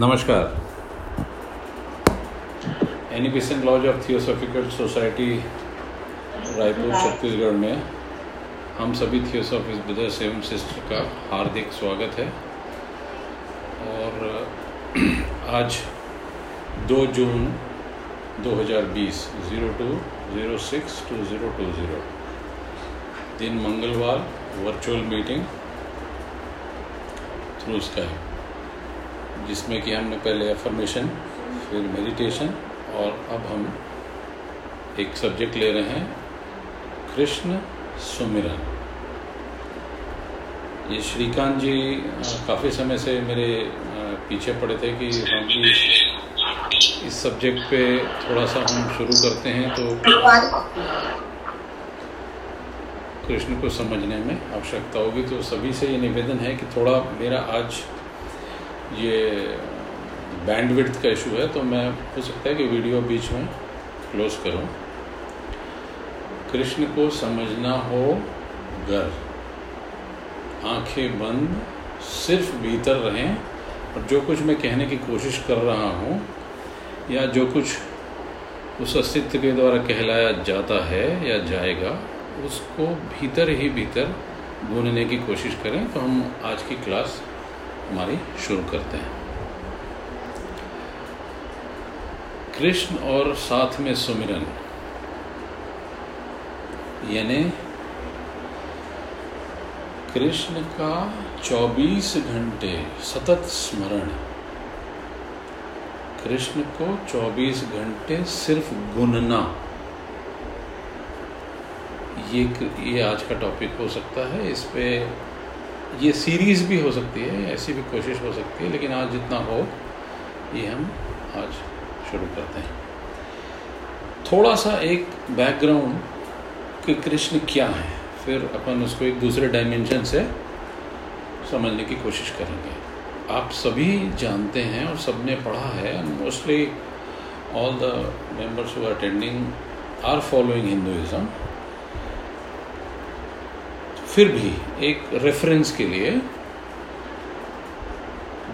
नमस्कार। Annie Besant lodge of theosophical society Raipur Chhattisgarh में हम सभी थियोसॉफिस्ट ब्रदर्स एवं सिस्टर का हार्दिक स्वागत है। और आज 2 जून 2020 02/06/2020 दिन मंगलवार, वर्चुअल मीटिंग थ्रू स्काइप, जिसमें कि हमने पहले एफर्मेशन, फिर मेडिटेशन और अब हम एक सब्जेक्ट ले रहे हैं कृष्ण सुमिरन। ये श्रीकांत जी काफ़ी समय से मेरे पीछे पड़े थे कि हम भी इस सब्जेक्ट पे थोड़ा सा हम शुरू करते हैं तो कृष्ण को समझने में आवश्यकता होगी। तो सभी से ये निवेदन है कि थोड़ा मेरा आज ये बैंडविड्थ का इशू है, तो मैं हो सकता है कि वीडियो बीच में क्लोज करूं। कृष्ण को समझना हो घर, आंखें बंद, सिर्फ भीतर रहें और जो कुछ मैं कहने की कोशिश कर रहा हूं या जो कुछ उस अस्तित्व के द्वारा कहलाया जाता है या जाएगा उसको भीतर ही भीतर गूंजने की कोशिश करें। तो हम आज की क्लास हमारी शुरू करते हैं। कृष्ण और साथ में सुमिरन, यानी कृष्ण का 24 घंटे सतत स्मरण, कृष्ण को 24 घंटे सिर्फ गुनना, ये आज का टॉपिक हो सकता है। इस पे ये सीरीज़ भी हो सकती है, ऐसी भी कोशिश हो सकती है, लेकिन आज जितना हो ये हम आज शुरू करते हैं। थोड़ा सा एक बैकग्राउंड कि कृष्ण क्या है, फिर अपन उसको एक दूसरे डायमेंशन से समझने की कोशिश करेंगे। आप सभी जानते हैं और सबने पढ़ा है, mostly all the members who are attending are following Hinduism. फिर भी एक रेफरेंस के लिए,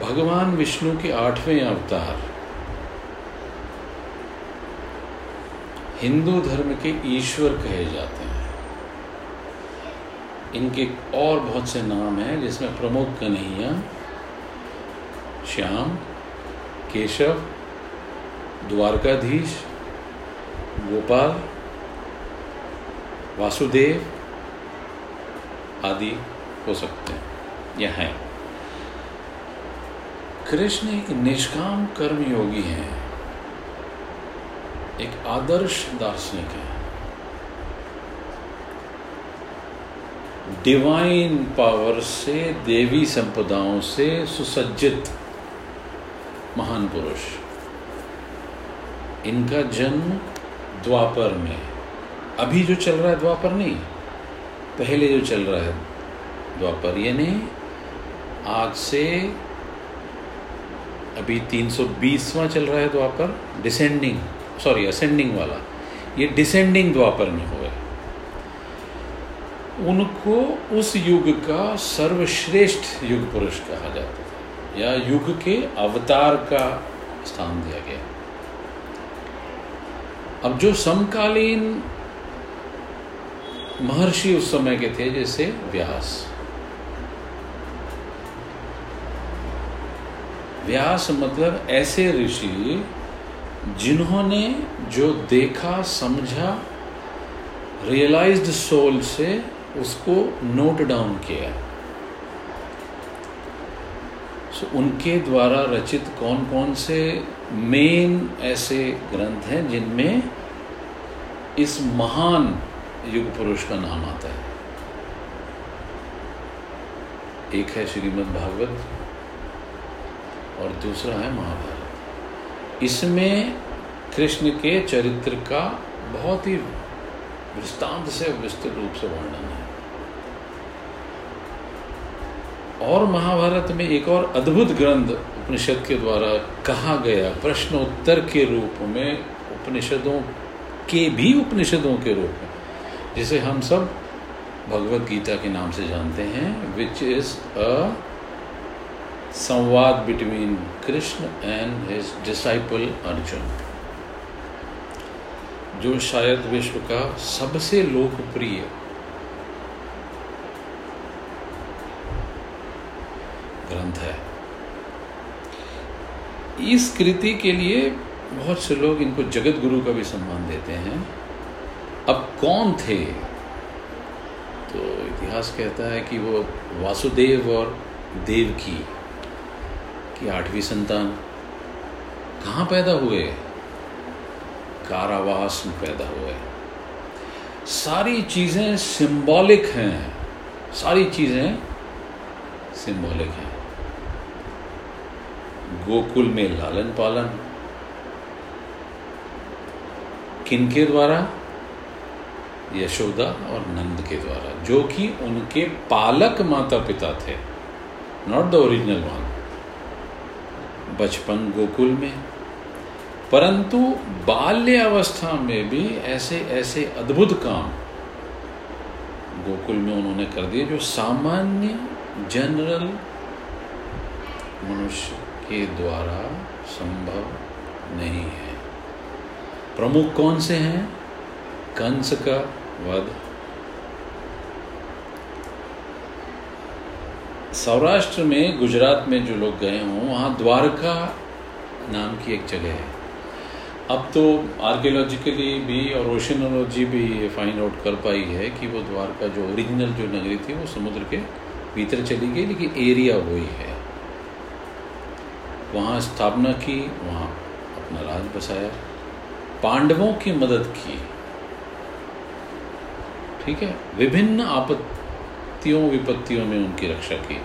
भगवान विष्णु के 8वें अवतार, हिंदू धर्म के ईश्वर कहे जाते हैं। इनके और बहुत से नाम हैं जिसमें प्रमुख कन्हैया, श्याम, केशव, द्वारकाधीश, गोपाल, वासुदेव आदि हो सकते हैं या हैं। कृष्ण एक निष्काम कर्मयोगी हैं, एक आदर्श दार्शनिक है। डिवाइन पावर से, देवी संपदाओं से सुसज्जित महान पुरुष। इनका जन्म द्वापर में, अभी जो चल रहा है द्वापर नहीं, पहले जो चल रहा है द्वापर, यानी आज से अभी 320वां चल रहा है द्वापर, असेंडिंग वाला, ये डिसेंडिंग द्वापर में हुए। उनको उस युग का सर्वश्रेष्ठ युग पुरुष कहा जाता था या युग के अवतार का स्थान दिया गया। अब जो समकालीन महर्षि उस समय के थे, जैसे व्यास मतलब ऐसे ऋषि जिन्होंने जो देखा, समझा, रियलाइज्ड सोल से उसको नोट डाउन किया। सो उनके द्वारा रचित कौन कौन से मेन ऐसे ग्रंथ हैं जिनमें इस महान युग पुरुष का नाम आता है। एक है श्रीमद भागवत और दूसरा है महाभारत। इसमें कृष्ण के चरित्र का बहुत ही दृष्टांत से विस्तृत रूप से वर्णन है। और महाभारत में एक और अद्भुत ग्रंथ उपनिषद के द्वारा कहा गया, प्रश्नोत्तर के रूप में, उपनिषदों के रूप में, जिसे हम सब भगवद गीता के नाम से जानते हैं, विच इज अ संवाद between Krishna and his disciple Arjun, जो शायद विश्व का सबसे लोकप्रिय ग्रंथ है। इस कृति के लिए बहुत से लोग इनको जगत गुरु का भी सम्मान देते हैं। अब कौन थे, तो इतिहास कहता है कि वो वासुदेव और देवकी की आठवीं संतान। कहाँ पैदा हुए? कारावास में पैदा हुए। सारी चीज़ें सिंबॉलिक हैं, सारी चीज़ें सिंबॉलिक हैं। गोकुल में लालन पालन किनके द्वारा? यशोदा और नंद के द्वारा, जो कि उनके पालक माता पिता थे, नॉट द ओरिजिनल वन। बचपन गोकुल में, परंतु बाल्यावस्था में भी ऐसे ऐसे अद्भुत काम गोकुल में उन्होंने कर दिए जो सामान्य जनरल मनुष्य के द्वारा संभव नहीं है। प्रमुख कौन से हैं? कंस का वध, सौराष्ट्र में, गुजरात में जो लोग गए हों वहाँ द्वारका नाम की एक जगह है। अब तो आर्कियोलॉजिकली भी और ओशनोलॉजी भी ये फाइंड आउट कर पाई है कि वो द्वारका जो ओरिजिनल जो नगरी थी वो समुद्र के भीतर चली गई, लेकिन एरिया वही है। वहाँ स्थापना की, वहाँ अपना राज बसाया, पांडवों की मदद की, ठीक है, विभिन्न आपत्तियों विपत्तियों में उनकी रक्षा की।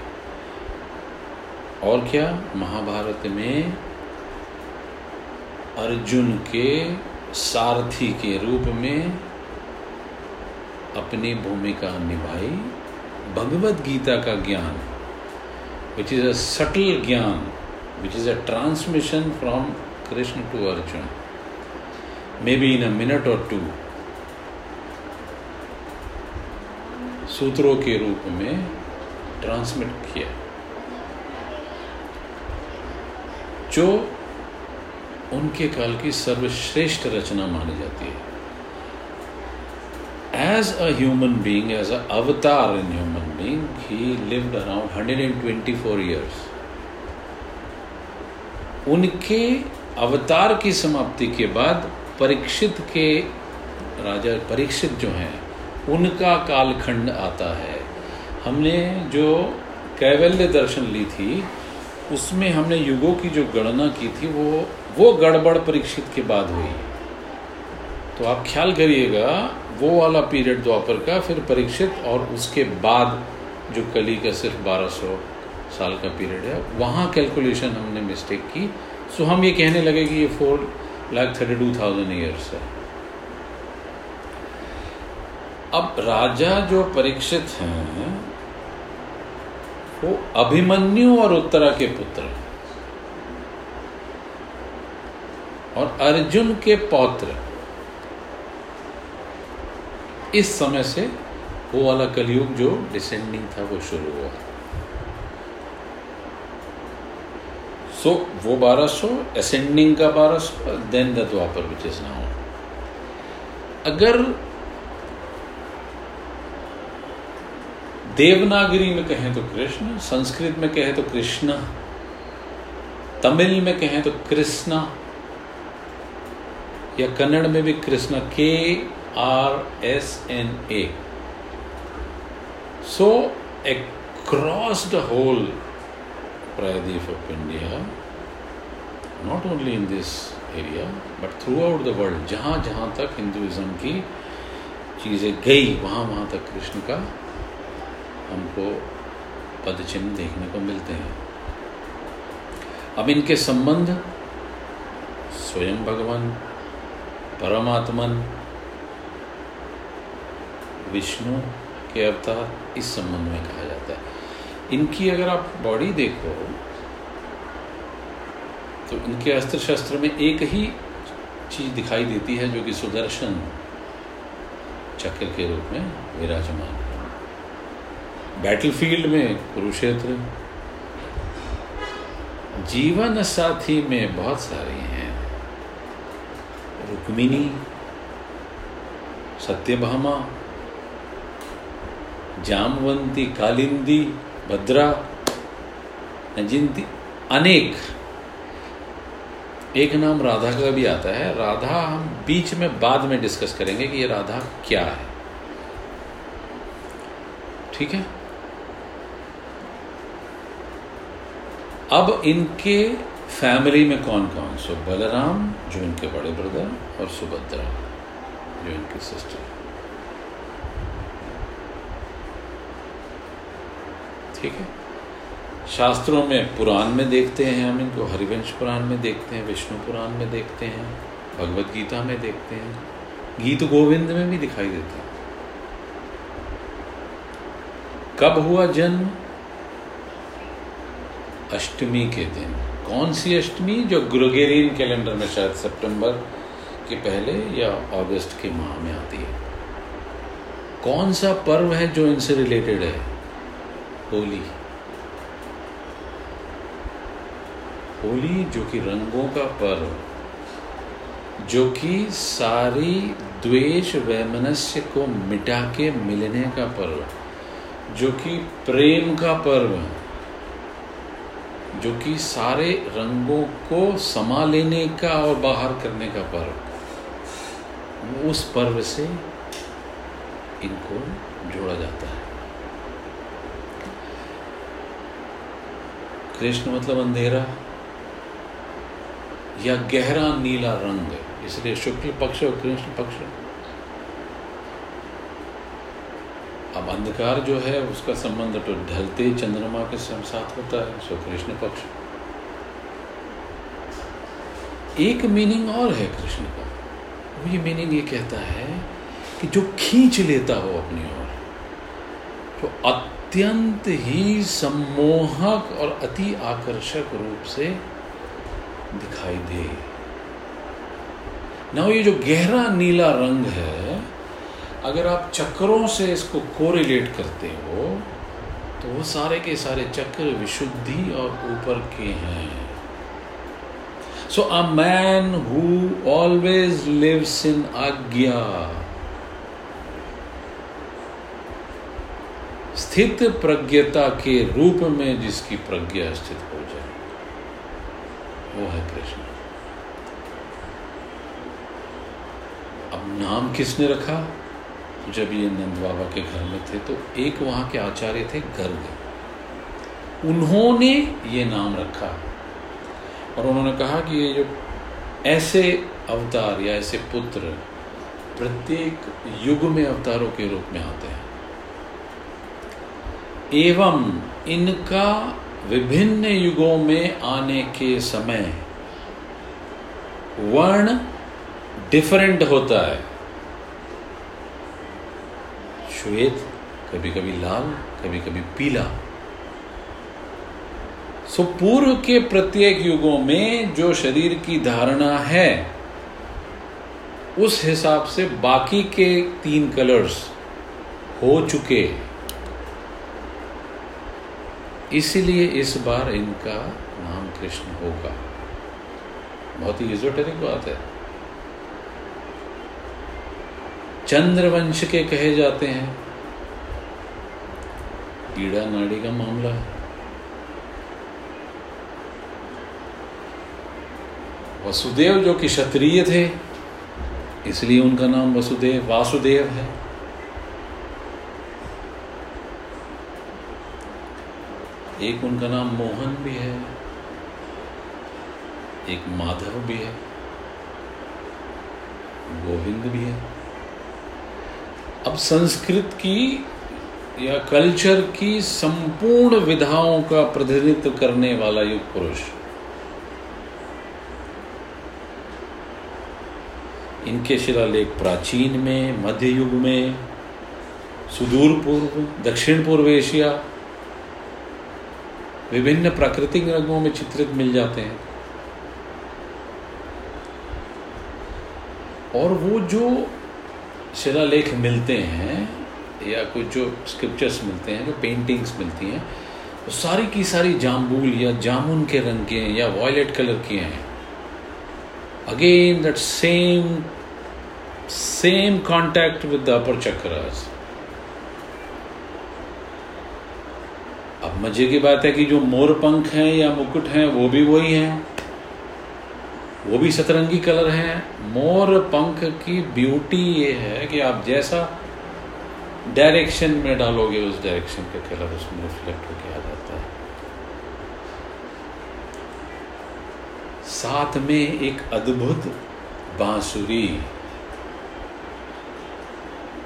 और क्या, महाभारत में अर्जुन के सारथी के रूप में अपनी भूमिका निभाई। भगवद गीता का ज्ञान, विच इज अ सटल ज्ञान, which is a transmission from Krishna to Arjun, may be in a minute और टू, सूत्रों के रूप में ट्रांसमिट किया, जो उनके काल की सर्वश्रेष्ठ रचना मानी जाती है। As a human being, as a अवतार in human being, he lived around 124 years. उनके अवतार की समाप्ति के बाद परीक्षित के, राजा परीक्षित जो हैं, उनका कालखंड आता है। हमने जो कैवल्य दर्शन ली थी उसमें हमने युगों की जो गणना की थी वो गड़बड़ परीक्षित के बाद हुई। तो आप ख्याल करिएगा वो वाला पीरियड द्वापर का, फिर परीक्षित, और उसके बाद जो कली का सिर्फ 1200 साल का पीरियड है, वहाँ कैलकुलेशन हमने मिस्टेक की। सो हम ये कहने लगे कि ये 4,32,000 ईयर्स है। अब राजा जो परीक्षित हैं वो अभिमन्यु और उत्तरा के पुत्र और अर्जुन के पौत्र। इस समय से वो वाला कलयुग जो डिसेंडिंग था वो शुरू हुआ। सो वो 1200, असेंडिंग का 1200, then the Dwapar which is now. अगर देवनागरी में कहें तो कृष्ण, संस्कृत में कहें तो कृष्णा, तमिल में कहें तो कृष्णा, या कन्नड़ में भी Krishna, KRSNA। So across the whole प्रायद्वीप of India, not only in this area but throughout the world, जहाँ जहाँ तक हिंदुइज्म की चीज़ें गई वहाँ वहाँ तक कृष्ण का हमको पदचिन्ह देखने को मिलते हैं। अब इनके संबंध स्वयं भगवान परमात्मन विष्णु के अवतार, इस संबंध में कहा जाता है। इनकी अगर आप बॉडी देखो तो इनके अस्त्र शस्त्र में एक ही चीज दिखाई देती है जो कि सुदर्शन चक्र के रूप में विराजमान है। बैटलफील्ड में कुरुक्षेत्र, जीवन साथी में बहुत सारी हैं, रुक्मिणी, सत्यभामा, जामवंती, कालिंदी, भद्रा, नजिंती, अनेक। एक नाम राधा का भी आता है। राधा हम बीच में बाद में डिस्कस करेंगे कि ये राधा क्या है, ठीक है। अब इनके फैमिली में कौन कौन? सो बलराम जो इनके बड़े ब्रदर और सुभद्रा जो इनकी सिस्टर, ठीक है। शास्त्रों में, पुराण में देखते हैं हम इनको, हरिवंश पुराण में देखते हैं, विष्णु पुराण में देखते हैं, भगवत गीता में देखते हैं, गीत गोविंद में भी दिखाई देता है। कब हुआ जन्म? अष्टमी के दिन। कौन सी अष्टमी? जो ग्रेगोरियन कैलेंडर में शायद सितंबर के पहले या अगस्त के माह में आती है। कौन सा पर्व है जो इनसे रिलेटेड है? होली। होली जो कि रंगों का पर्व, जो कि सारी द्वेष वैमनस्य को मिटा के मिलने का पर्व, जो कि प्रेम का पर्व, जो कि सारे रंगों को समा लेने का और बाहर करने का पर्व, उस पर्व से इनको जोड़ा जाता है। कृष्ण मतलब अंधेरा या गहरा नीला रंग, इसलिए शुक्ल पक्ष और कृष्ण पक्ष। अब अंधकार जो है उसका संबंध तो ढलते चंद्रमा के साथ होता है, सो कृष्ण पक्ष। एक मीनिंग और है कृष्ण का, वो ये मीनिंग ये कहता है कि जो खींच लेता हो अपनी ओर, जो अत्यंत ही सम्मोहक और अति आकर्षक रूप से दिखाई दे। ना ये जो गहरा नीला रंग है, अगर आप चक्रों से इसको कोरिलेट करते हो तो वो सारे के सारे चक्र विशुद्धि और ऊपर के हैं। So a man who always lives in आज्ञा, स्थित प्रज्ञता के रूप में जिसकी प्रज्ञा स्थित हो जाए, वो है कृष्ण। अब नाम किसने रखा? जब ये नंद बाबा के घर में थे तो एक वहाँ के आचार्य थे गर्ग, उन्होंने ये नाम रखा और उन्होंने कहा कि ये जो ऐसे अवतार या ऐसे पुत्र प्रत्येक युग में अवतारों के रूप में आते हैं, एवं इनका विभिन्न युगों में आने के समय वर्ण डिफरेंट होता है। श्वेत, कभी कभी लाल, कभी कभी पीला। सो पूर्व के प्रत्येक युगों में जो शरीर की धारणा है उस हिसाब से बाकी के 3 कलर्स हो चुके, इसीलिए इस बार इनका नाम कृष्ण होगा। बहुत ही एजोटेरिक बात है। चंद्रवंश के कहे जाते हैं, कीड़ा नाड़ी का मामला है। वसुदेव जो कि क्षत्रिय थे इसलिए उनका नाम वसुदेव, वासुदेव है। एक उनका नाम मोहन भी है, एक माधव भी है, गोविंद भी है। अब संस्कृत की या कल्चर की संपूर्ण विधाओं का प्रतिनिधित्व करने वाला ये पुरुष, इनके शिलालेख प्राचीन में, मध्य युग में, सुदूर पूर्व, दक्षिण पूर्व एशिया, विभिन्न प्राकृतिक रंगों में चित्रित मिल जाते हैं। और वो जो शिलालेख मिलते हैं या कुछ जो स्क्रिप्चर्स मिलते हैं, जो पेंटिंग्स मिलती हैं, सारी की सारी जाम्बूल या जामुन के रंग के हैं या वॉयलेट कलर के हैं. Again that same contact with the upper chakras. अब मजे की बात है कि जो मोर पंख हैं या मुकुट हैं वो भी वही हैं, वो भी सतरंगी कलर हैं. मोर पंख की ब्यूटी ये है कि आप जैसा डायरेक्शन में डालोगे उस डायरेक्शन का कलर उसमें रिफ्लेक्ट होकर आ जाता है. साथ में एक अद्भुत बांसुरी,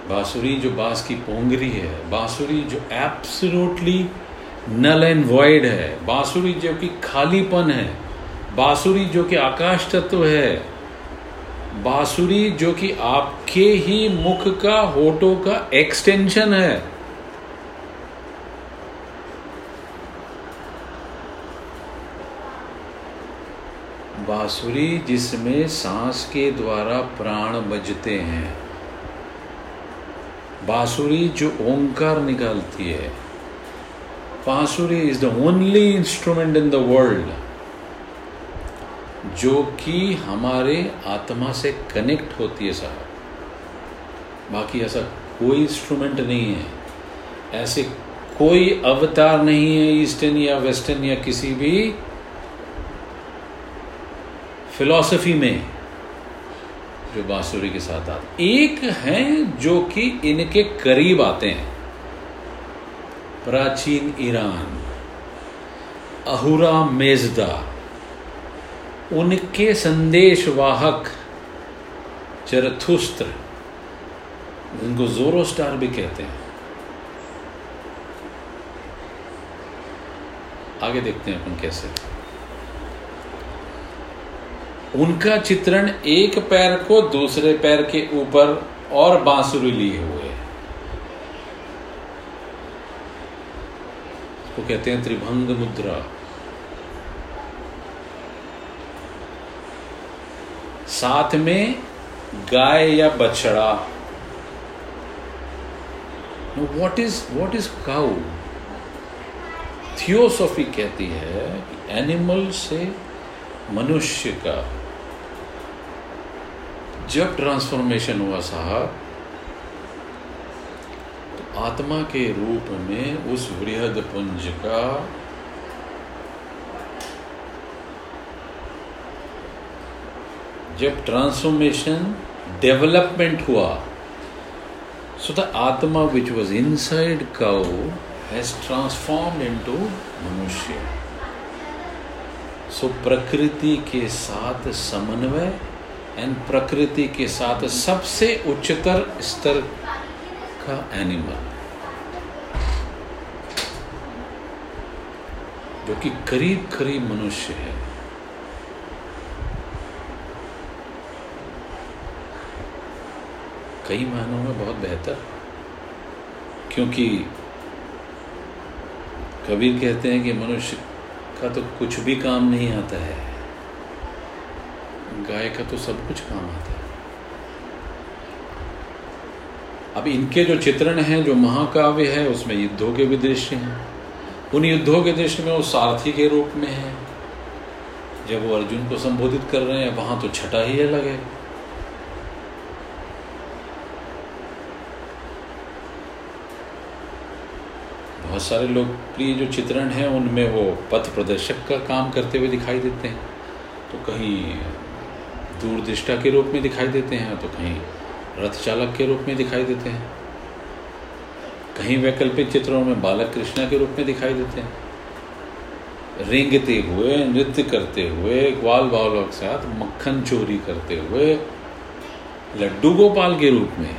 बांसुरी जो बांस की पोंगरी है, बांसुरी जो एब्सोल्युटली नल एंड वॉइड है, बांसुरी जो कि खालीपन है, बांसुरी जो कि आकाश तत्व है, बांसुरी जो कि आपके ही मुख का, होठों का एक्सटेंशन है. बांसुरी जिसमें सांस के द्वारा प्राण बजते हैं, बांसुरी जो ओंकार निकालती है. बांसुरी is the only instrument in the world जो कि हमारे आत्मा से कनेक्ट होती है साहब. बाकी ऐसा कोई इंस्ट्रूमेंट नहीं है, ऐसे कोई अवतार नहीं है ईस्टर्न या वेस्टर्न या किसी भी फिलॉसफी में जो बांसुरी के साथ आते एक हैं जो कि इनके करीब आते हैं. प्राचीन ईरान, अहुरा मेजदा, उनके संदेशवाहक चरथुस्त्र, जिनको जोरोस्टार भी कहते हैं. आगे देखते हैं अपन कैसे उनका चित्रण एक पैर को दूसरे पैर के ऊपर और बांसुरी लिए हुए, इसको कहते हैं त्रिभंग मुद्रा. साथ में गाय या बछड़ा. What is cow? थियोसॉफी कहती है एनिमल से मनुष्य का जब ट्रांसफॉर्मेशन हुआ साहब, तो आत्मा के रूप में उस वृहद पुंज का जब ट्रांसफॉर्मेशन डेवलपमेंट हुआ, सो द आत्मा which was inside cow has transformed into मनुष्य. सो प्रकृति के साथ समन्वय एंड प्रकृति के साथ सबसे उच्चतर स्तर का एनिमल जो कि करीब करीब मनुष्य है. कई मानों में बहुत बेहतर, क्योंकि कबीर कहते हैं कि मनुष्य का तो कुछ भी काम नहीं आता है, गाय का तो सब कुछ काम आता है. अब इनके जो चित्रण हैं, जो महाकाव्य है, उसमें युद्धों के भी दृश्य हैं. उन युद्धों के दृश्य में वो सारथी के रूप में है. जब वो अर्जुन को संबोधित कर रहे हैं वहां तो छटा ही अलग है. बहुत सारे लोकप्रिय जो चित्रण हैं उनमें वो पथ प्रदर्शक का काम करते हुए दिखाई देते हैं, तो कहीं दूरदृष्टा के रूप में दिखाई देते हैं, तो कहीं रथ चालक के रूप में दिखाई देते हैं, कहीं वैकल्पिक चित्रों में बालक कृष्णा के रूप में दिखाई देते हैं, रेंगते हुए, नृत्य करते हुए, ग्वाल बावलों के साथ मक्खन चोरी करते हुए, लड्डू गोपाल के रूप में,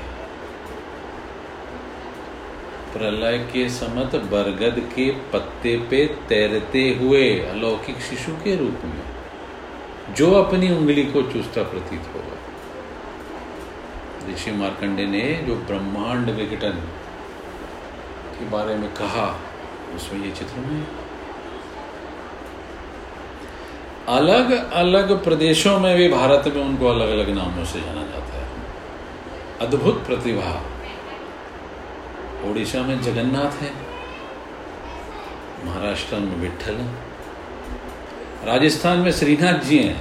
प्रलय के समत बरगद के पत्ते पे तैरते हुए अलौकिक शिशु के रूप में जो अपनी उंगली को चूसता प्रतीत होगा. ऋषि मार्कंडे ने जो ब्रह्मांड विघटन के बारे में कहा उसमें ये चित्र में अलग अलग प्रदेशों में भी भारत में उनको अलग अलग नामों से जाना जाता है. अद्भुत प्रतिभा. उड़ीसा में जगन्नाथ है, महाराष्ट्र में विट्ठल है, राजस्थान में श्रीनाथ जी हैं,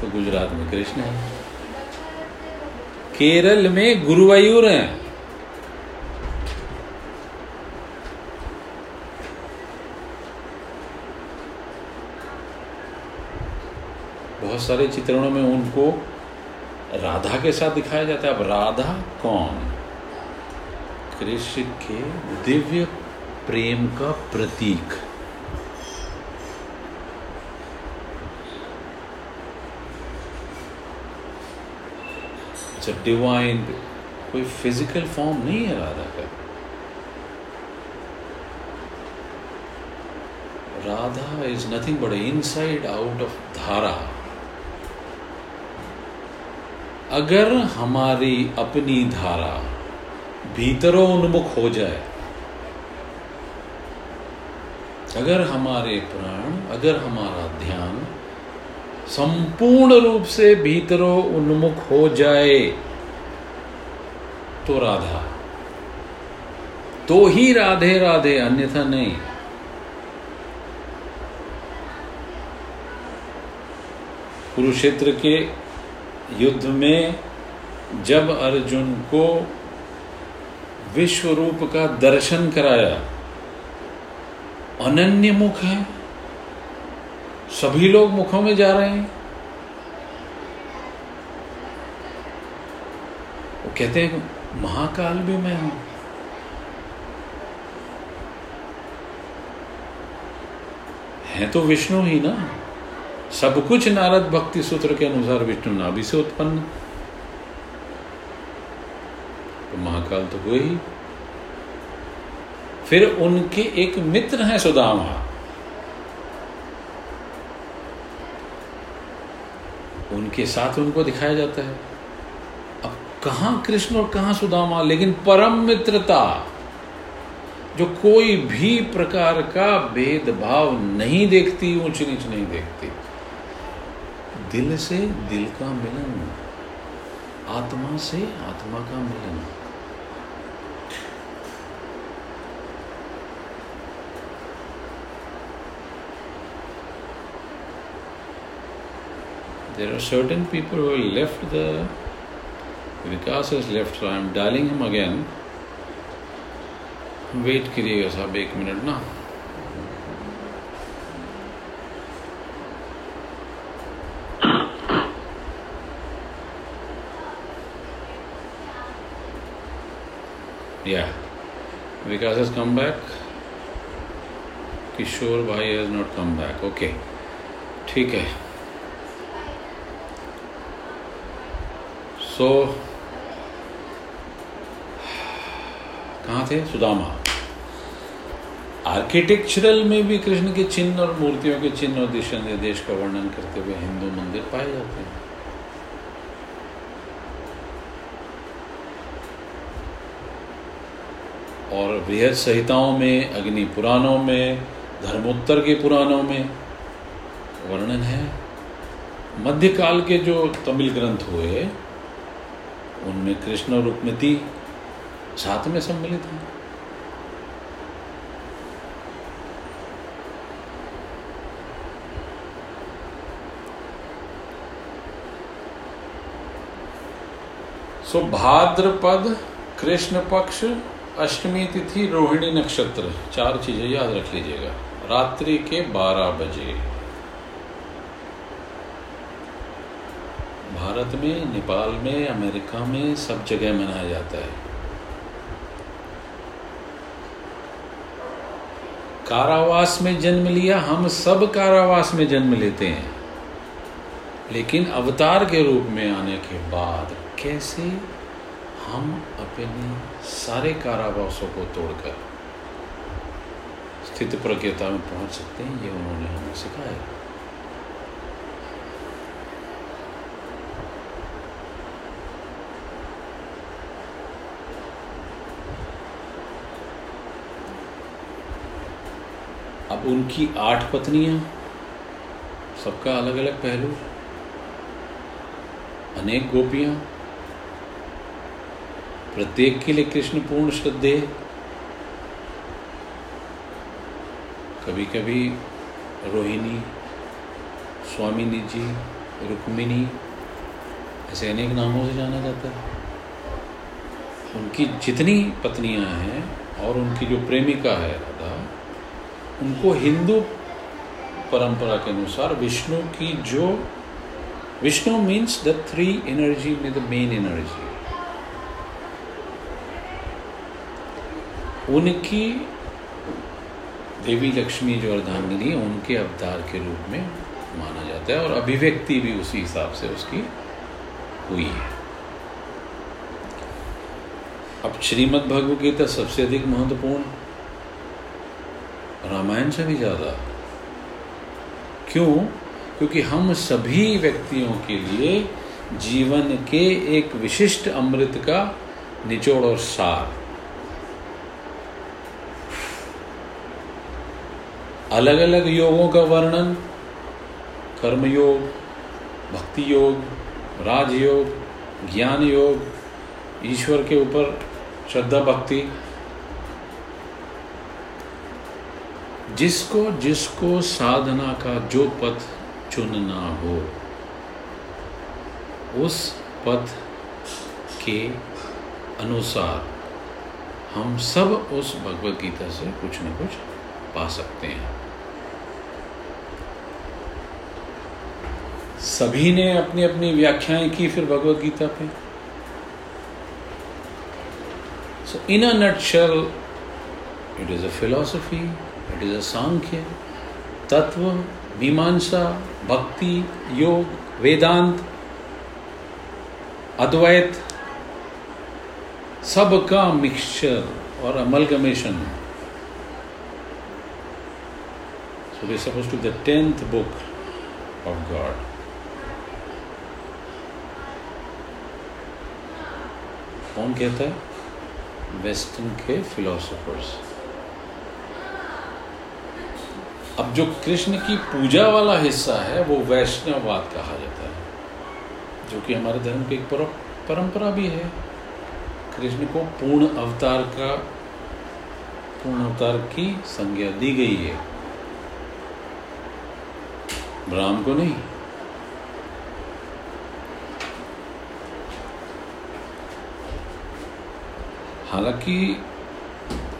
तो गुजरात में कृष्ण है, केरल में गुरुवायूर हैं, बहुत सारे चित्रणों में उनको राधा के साथ दिखाया जाता है। अब राधा कौन? कृष्ण के दिव्य प्रेम का प्रतीक। इट्स अ डिवाइन, कोई फिजिकल फॉर्म नहीं है राधा का। Radha is nothing but inside out of धारा। अगर हमारी अपनी धारा भीतरों उन्मुख हो जाए, अगर हमारे प्राण, अगर हमारा ध्यान संपूर्ण रूप से भीतरों उन्मुख हो जाए तो राधा, तो ही राधे राधे, अन्यथा नहीं। कुरुक्षेत्र के युद्ध में जब अर्जुन को विश्व रूप का दर्शन कराया, अनन्य मुख है, सभी लोग मुखों में जा रहे हैं। वो कहते हैं महाकाल भी मैं हूं। है तो विष्णु ही ना, सब कुछ नारद भक्ति सूत्र के अनुसार विष्णु नाभि से उत्पन्न, तो महाकाल तो हुए ही। फिर उनके एक मित्र हैं सुदामा, उनके साथ उनको दिखाया जाता है। अब कहां कृष्ण और कहां सुदामा, लेकिन परम मित्रता जो कोई भी प्रकार का भेदभाव नहीं देखती, ऊंच नीच नहीं देखती, दिल से दिल का मिलन, आत्मा से आत्मा का मिलन। There are certain people who left the Vikas has left, so I am dialing him again. Wait करिएगा साहब 1 मिनट ना। Yeah, Vikas has come back. Kishore bhai has not come back. Okay, ठीक है। So, कहाँ थे? Sudama. Architectural में भी कृष्ण के चिन्ह और मूर्तियों के चिन्ह और दिशा निर्देश का वर्णन करते हुए हिंदू मंदिर पाए जाते हैं। और बृहद संहिताओं में, अग्नि पुराणों में, धर्मोत्तर के पुराणों में वर्णन है। मध्यकाल के जो तमिल ग्रंथ हुए उनमें कृष्ण और रुक्मिणी साथ में सम्मिलित हैं। सो भाद्रपद कृष्ण पक्ष अष्टमी तिथि रोहिणी नक्षत्र, 4 चीजें याद रख लीजिएगा। रात्रि के 12 बजे भारत में, नेपाल में, अमेरिका में सब जगह मनाया जाता है। कारावास में जन्म लिया, हम सब कारावास में जन्म लेते हैं, लेकिन अवतार के रूप में आने के बाद कैसे हम अपने सारे कारावासों को तोड़कर स्थित प्रज्ञता में पहुंच सकते हैं, ये उन्होंने हमें सिखाया। अब उनकी 8 पत्नियां, सबका अलग अलग पहलू, अनेक गोपियां, प्रत्येक के लिए कृष्ण पूर्ण श्रद्धेय। कभी कभी रोहिणी, स्वामिनी जी, रुक्मिणी, ऐसे अनेक नामों से जाना जाता है। उनकी जितनी पत्नियां हैं और उनकी जो प्रेमिका है राधा, उनको हिंदू परंपरा के अनुसार विष्णु की जो, Vishnu means the three energy में द मेन एनर्जी, उनकी देवी लक्ष्मी जो अर्धांगिनी है उनके अवतार के रूप में माना जाता है और अभिव्यक्ति भी उसी हिसाब से उसकी हुई है। अब श्रीमद् भगवद गीता सबसे अधिक महत्वपूर्ण, रामायण से भी ज़्यादा। क्यों? क्योंकि हम सभी व्यक्तियों के लिए जीवन के एक विशिष्ट अमृत का निचोड़ और सार। अलग अलग योगों का वर्णन, कर्मयोग, भक्ति योग, राजयोग, ज्ञान योग, ईश्वर के ऊपर श्रद्धा भक्ति, जिसको जिसको साधना का जो पथ चुनना हो उस पथ के अनुसार हम सब उस भगवद गीता से कुछ न कुछ पा सकते हैं। सभी ने अपनी अपनी व्याख्याएं की फिर भगवद गीता पे। So in a nutshell, it is a philosophy, it is a सांख्य, तत्व, मीमांसा, भक्ति, योग, वेदांत, अद्वैत, सब का मिक्सचर और अमलगमेशन है। So we are supposed to be the 10th book of God. कौन कहता है? वेस्टर्न के फिलोसोफर्स। अब जो कृष्ण की पूजा वाला हिस्सा है वो वैष्णववाद कहा जाता है, जो कि हमारे धर्म की एक परंपरा भी है। कृष्ण को पूर्ण अवतार की संज्ञा दी गई है, ब्राह्म को नहीं। हालांकि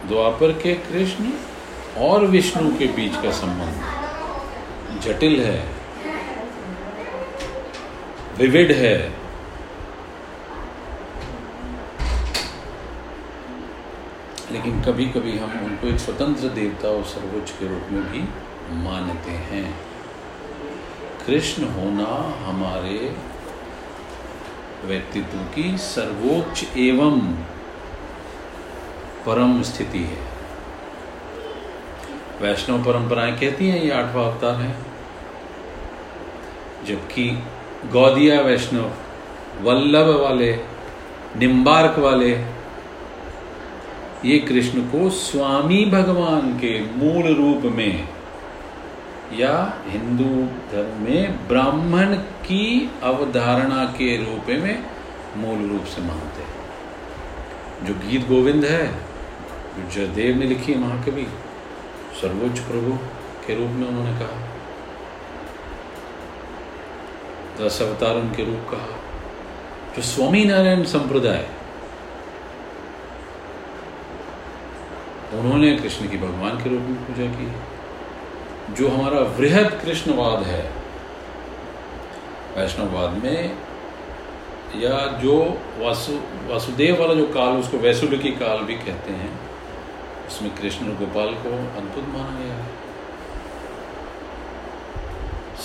द्वापर के कृष्ण और विष्णु के बीच का संबंध जटिल है, विविध है, लेकिन कभी कभी हम उनको एक स्वतंत्र देवता और सर्वोच्च के रूप में भी मानते हैं। कृष्ण होना हमारे व्यक्तित्व की सर्वोच्च एवं परम स्थिति है। वैष्णव परंपराएं कहती हैं ये 8वां अवतार है, जबकि गौड़िया वैष्णव, वल्लभ वाले, निम्बार्क वाले, ये कृष्ण को स्वामी भगवान के मूल रूप में या हिंदू धर्म में ब्राह्मण की अवधारणा के रूप में मूल रूप से मानते हैं। जो गीत गोविंद है, जो जयदेव ने लिखी है, महाकवि, सर्वोच्च प्रभु के रूप में उन्होंने कहा, 10 अवतार उनके रूप कहा। जो स्वामीनारायण संप्रदाय, उन्होंने कृष्ण की भगवान के रूप में पूजा की। जो हमारा वृहद कृष्णवाद है वैष्णववाद में, या जो वासुदेव वाला जो काल, उसको वैसुलकी काल भी कहते हैं, उसमें कृष्ण और गोपाल को अद्भुत माना गया है।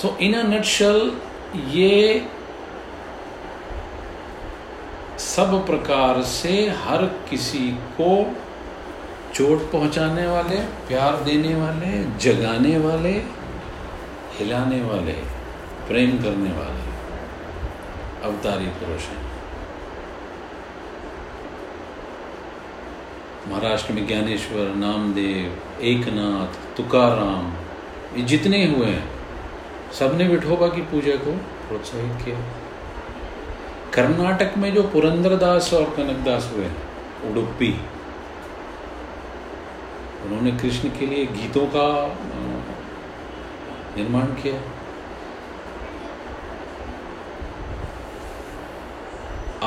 सो इन अ नटशेल, ये सब प्रकार से हर किसी को चोट पहुंचाने वाले, प्यार देने वाले, जगाने वाले, हिलाने वाले, प्रेम करने वाले अवतारी पुरुष हैं। महाराष्ट्र में ज्ञानेश्वर, नामदेव, एकनाथ, तुकाराम, ये जितने हुए हैं सबने विठोबा की पूजा को प्रोत्साहित किया। कर्नाटक में जो पुरंदरदास और कनकदास हुए हैं, उडुपी, उन्होंने कृष्ण के लिए गीतों का निर्माण किया।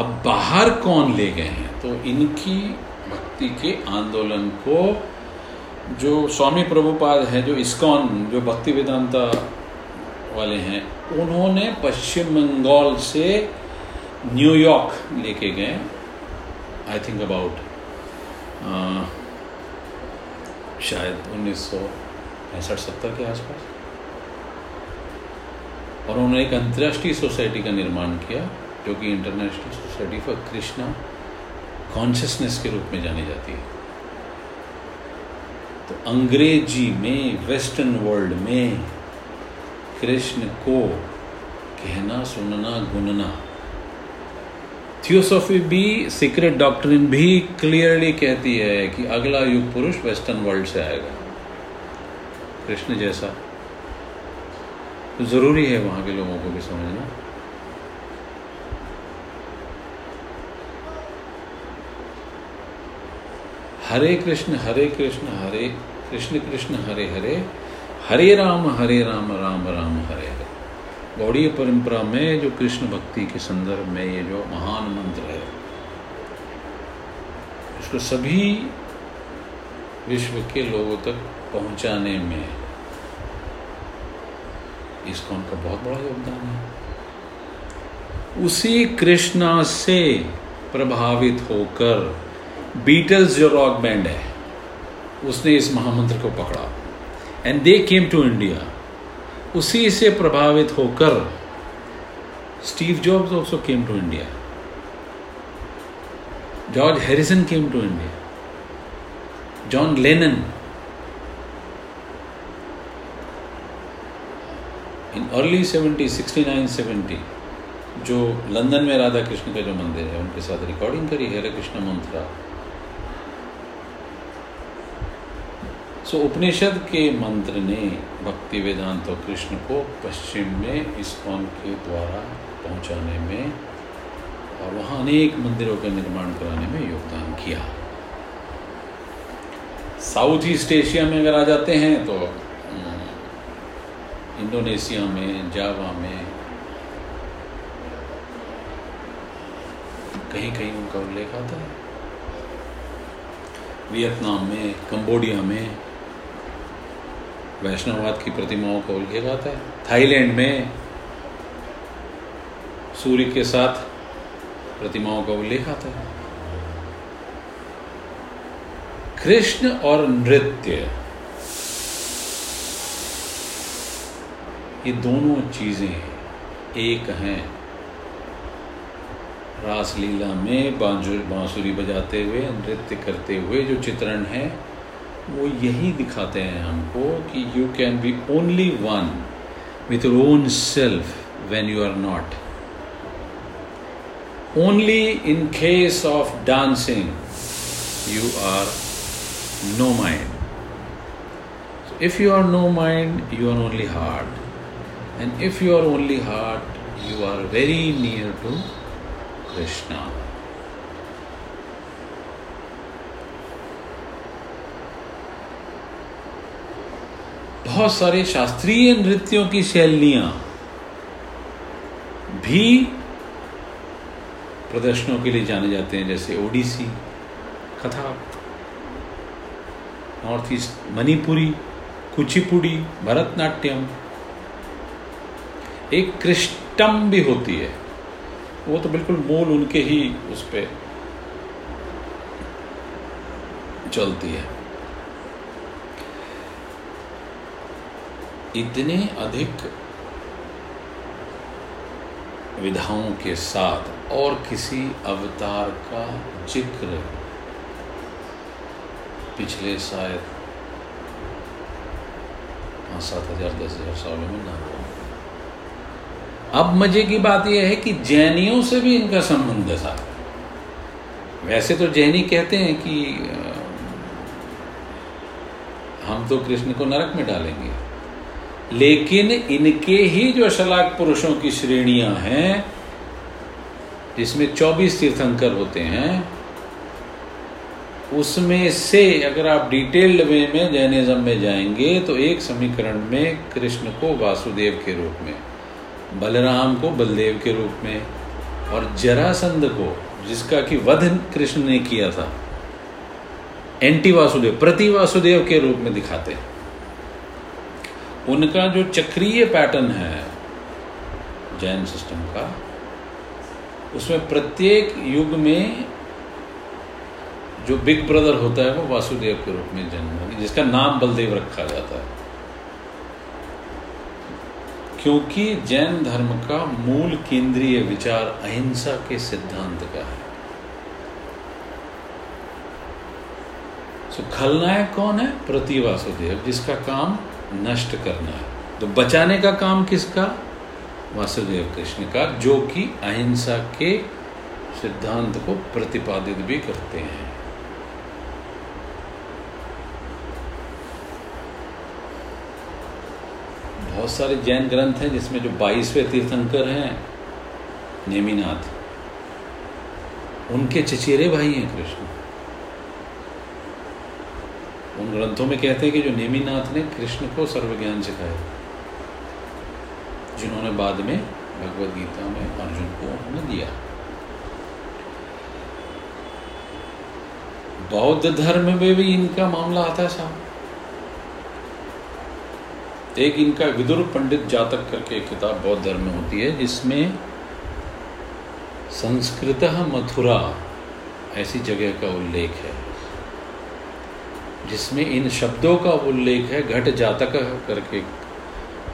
अब बाहर कौन ले गए हैं, तो इनकी भक्ति के आंदोलन को जो स्वामी प्रभुपाद हैं, जो इस्कॉन, जो भक्ति वेदांता वाले हैं, उन्होंने पश्चिम बंगाल से न्यूयॉर्क लेके गए। आई थिंक अबाउट शायद 1965-70 के आसपास, और उन्होंने एक अंतर्राष्ट्रीय सोसाइटी का निर्माण किया जो कि international society for Krishna consciousness के रूप में जानी जाती है। तो अंग्रेजी में, वेस्टर्न वर्ल्ड में कृष्ण को कहना, सुनना, गुनना, थियोसॉफी भी, सीक्रेट डॉक्ट्रिन भी क्लियरली कहती है कि अगला युग पुरुष वेस्टर्न वर्ल्ड से आएगा कृष्ण जैसा। तो जरूरी है वहां के लोगों को भी समझना। हरे कृष्ण हरे कृष्ण, हरे कृष्ण कृष्ण हरे हरे, हरे राम राम राम हरे हरे। गौड़ीय परंपरा में जो कृष्ण भक्ति के संदर्भ में ये जो महान मंत्र है, उसको सभी विश्व के लोगों तक पहुंचाने में इसका उनका बहुत बड़ा योगदान है। उसी कृष्णा से प्रभावित होकर बीटल्स जो रॉक बैंड है, उसने इस महामंत्र को पकड़ा and they came to India. उसी से प्रभावित होकर Steve Jobs also came to India, George Harrison came to India, John Lennon. In early 69-70 जो लंदन में राधा कृष्ण का जो मंदिर है, उनके साथ रिकॉर्डिंग करी हरे कृष्ण मंत्रा। सो उपनिषद के मंत्र ने भक्ति वेदांत और कृष्ण को पश्चिम में इस्कॉन के द्वारा पहुंचाने में और वहाँ अनेक मंदिरों का निर्माण कराने में योगदान किया। साउथ ईस्ट एशिया में अगर आ जाते हैं तो इंडोनेशिया में, जावा में, कहीं कहीं उनका उल्लेख आता है, वियतनाम में, कंबोडिया में वैष्णववाद की प्रतिमाओं का उल्लेख आता है, थाईलैंड में सूर्य के साथ प्रतिमाओं का उल्लेख आता है। कृष्ण और नृत्य, ये दोनों चीजें एक हैं। रासलीला में बांसुरी बजाते हुए, नृत्य करते हुए जो चित्रण है, वो यही दिखाते हैं हमको कि you can be only one with your own self when you are not. Only in case of dancing you are no mind. If you are no mind you are only heart, and if you are only heart you are very near to Krishna. बहुत सारे शास्त्रीय नृत्यों की शैलियां भी प्रदर्शनों के लिए जाने जाते हैं, जैसे ओडिसी, कथक, नॉर्थ ईस्ट, मणिपुरी, कुचिपुड़ी, भरतनाट्यम। एक कृष्टम भी होती है, वो तो बिल्कुल मूल उनके ही उस पे चलती है। इतने अधिक विधाओं के साथ और किसी अवतार का जिक्र पिछले शायद 5,000-7,000-10,000 सालों में ना हो। अब मजे की बात यह है कि जैनियों से भी इनका संबंध था। वैसे तो जैनी कहते हैं कि हम तो कृष्ण को नरक में डालेंगे, लेकिन इनके ही जो शलाक पुरुषों की श्रेणियां हैं, जिसमें 24 तीर्थंकर होते हैं, उसमें से अगर आप डिटेल्ड वे में जैनिज्म में जाएंगे तो एक समीकरण में कृष्ण को वासुदेव के रूप में, बलराम को बलदेव के रूप में, और जरासंध को जिसका कि वध कृष्ण ने किया था, एंटी वासुदेव, प्रति वासुदेव के रूप में दिखाते हैं। उनका जो चक्रीय पैटर्न है जैन सिस्टम का, उसमें प्रत्येक युग में जो बिग ब्रदर होता है वो वासुदेव के रूप में जन्म, जिसका नाम बलदेव रखा जाता है, क्योंकि जैन धर्म का मूल केंद्रीय विचार अहिंसा के सिद्धांत का है। तो खलनायक कौन है? प्रति वासुदेव, जिसका काम नष्ट करना है। तो बचाने का काम किसका? वासुदेव कृष्ण का, जो कि अहिंसा के सिद्धांत को प्रतिपादित भी करते हैं। बहुत सारे जैन ग्रंथ हैं जिसमें जो 22वें तीर्थंकर हैं नेमिनाथ, उनके चचेरे भाई हैं कृष्ण। उन ग्रंथों में कहते हैं कि जो नेमिनाथ ने कृष्ण को सर्वज्ञान सिखाया, जिन्होंने बाद में भगवद गीता में अर्जुन को उन्होंने दिया। बौद्ध धर्म में भी इनका मामला आता है साहब। एक इनका विदुर पंडित जातक करके एक किताब बौद्ध धर्म में होती है, जिसमें संस्कृत मथुरा ऐसी जगह का उल्लेख है, जिसमें इन शब्दों का उल्लेख है। घट जातक करके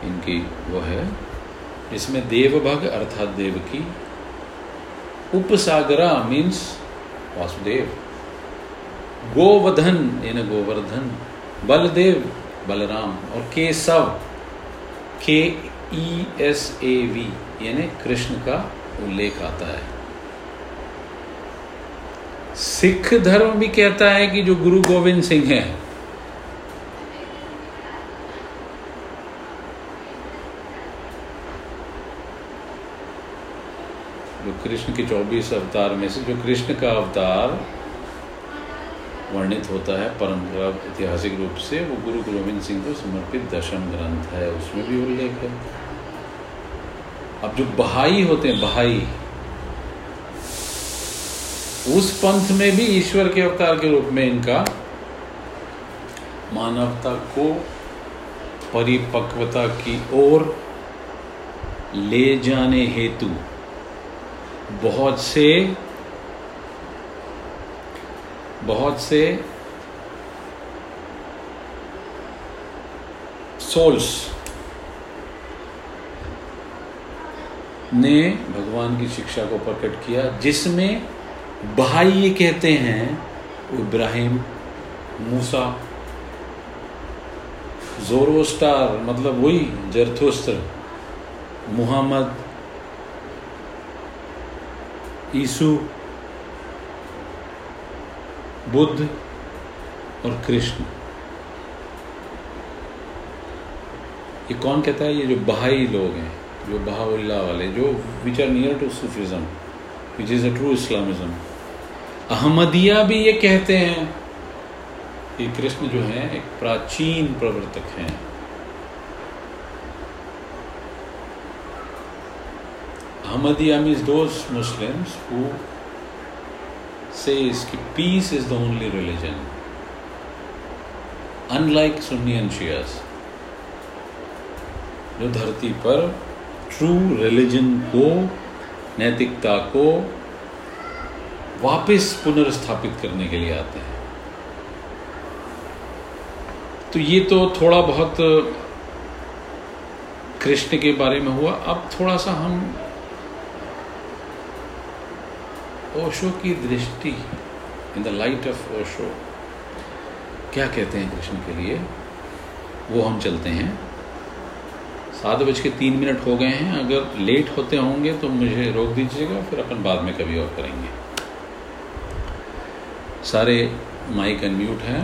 इनकी वो है, जिसमें देवभग अर्थात देवकी, उपसागरा मीन्स वासुदेव, गोवर्धन यानी गोवर्धन, बलदेव बलराम, और केशव KESAV यानी कृष्ण का उल्लेख आता है। सिख धर्म भी कहता है कि जो गुरु गोविंद सिंह है, जो कृष्ण के 24 अवतार में से जो कृष्ण का अवतार वर्णित होता है परंपरा ऐतिहासिक रूप से, वो गुरु गोविंद सिंह को समर्पित दशम ग्रंथ है, उसमें भी उल्लेख है। अब जो बहाई होते हैं, बहाई उस पंथ में भी ईश्वर के अवतार के रूप में इनका मानवता को परिपक्वता की ओर ले जाने हेतु बहुत से सोल्स ने भगवान की शिक्षा को प्रकट किया, जिसमें बहाई ये कहते हैं इब्राहिम, मूसा, जोरोस्टार मतलब वही जरथुस्त्र, मुहम्मद, ईसु, बुद्ध और कृष्ण। ये कौन कहता है? ये जो बहाई लोग हैं, जो बहाउल्लाह वाले, जो which are near to Sufism, which is a true Islamism. Ahmadiyya भी ये कहते हैं कि कृष्ण जो है एक प्राचीन प्रवर्तक हैं। Ahmadiyya means those Muslims who says ki peace is the only religion, unlike Sunni and Shias, जो धरती पर ट्रू रिलीजन को, नैतिकता को वापस पुनर्स्थापित करने के लिए आते हैं। तो ये तो थोड़ा बहुत कृष्ण के बारे में हुआ। अब थोड़ा सा हम ओशो की दृष्टि, in the light of Osho, क्या कहते हैं कृष्ण के लिए, वो हम चलते हैं। 7:03 हो गए हैं, अगर लेट होते होंगे तो मुझे रोक दीजिएगा, फिर अपन बाद में कभी और करेंगे। सारे माइक अनम्यूट हैं,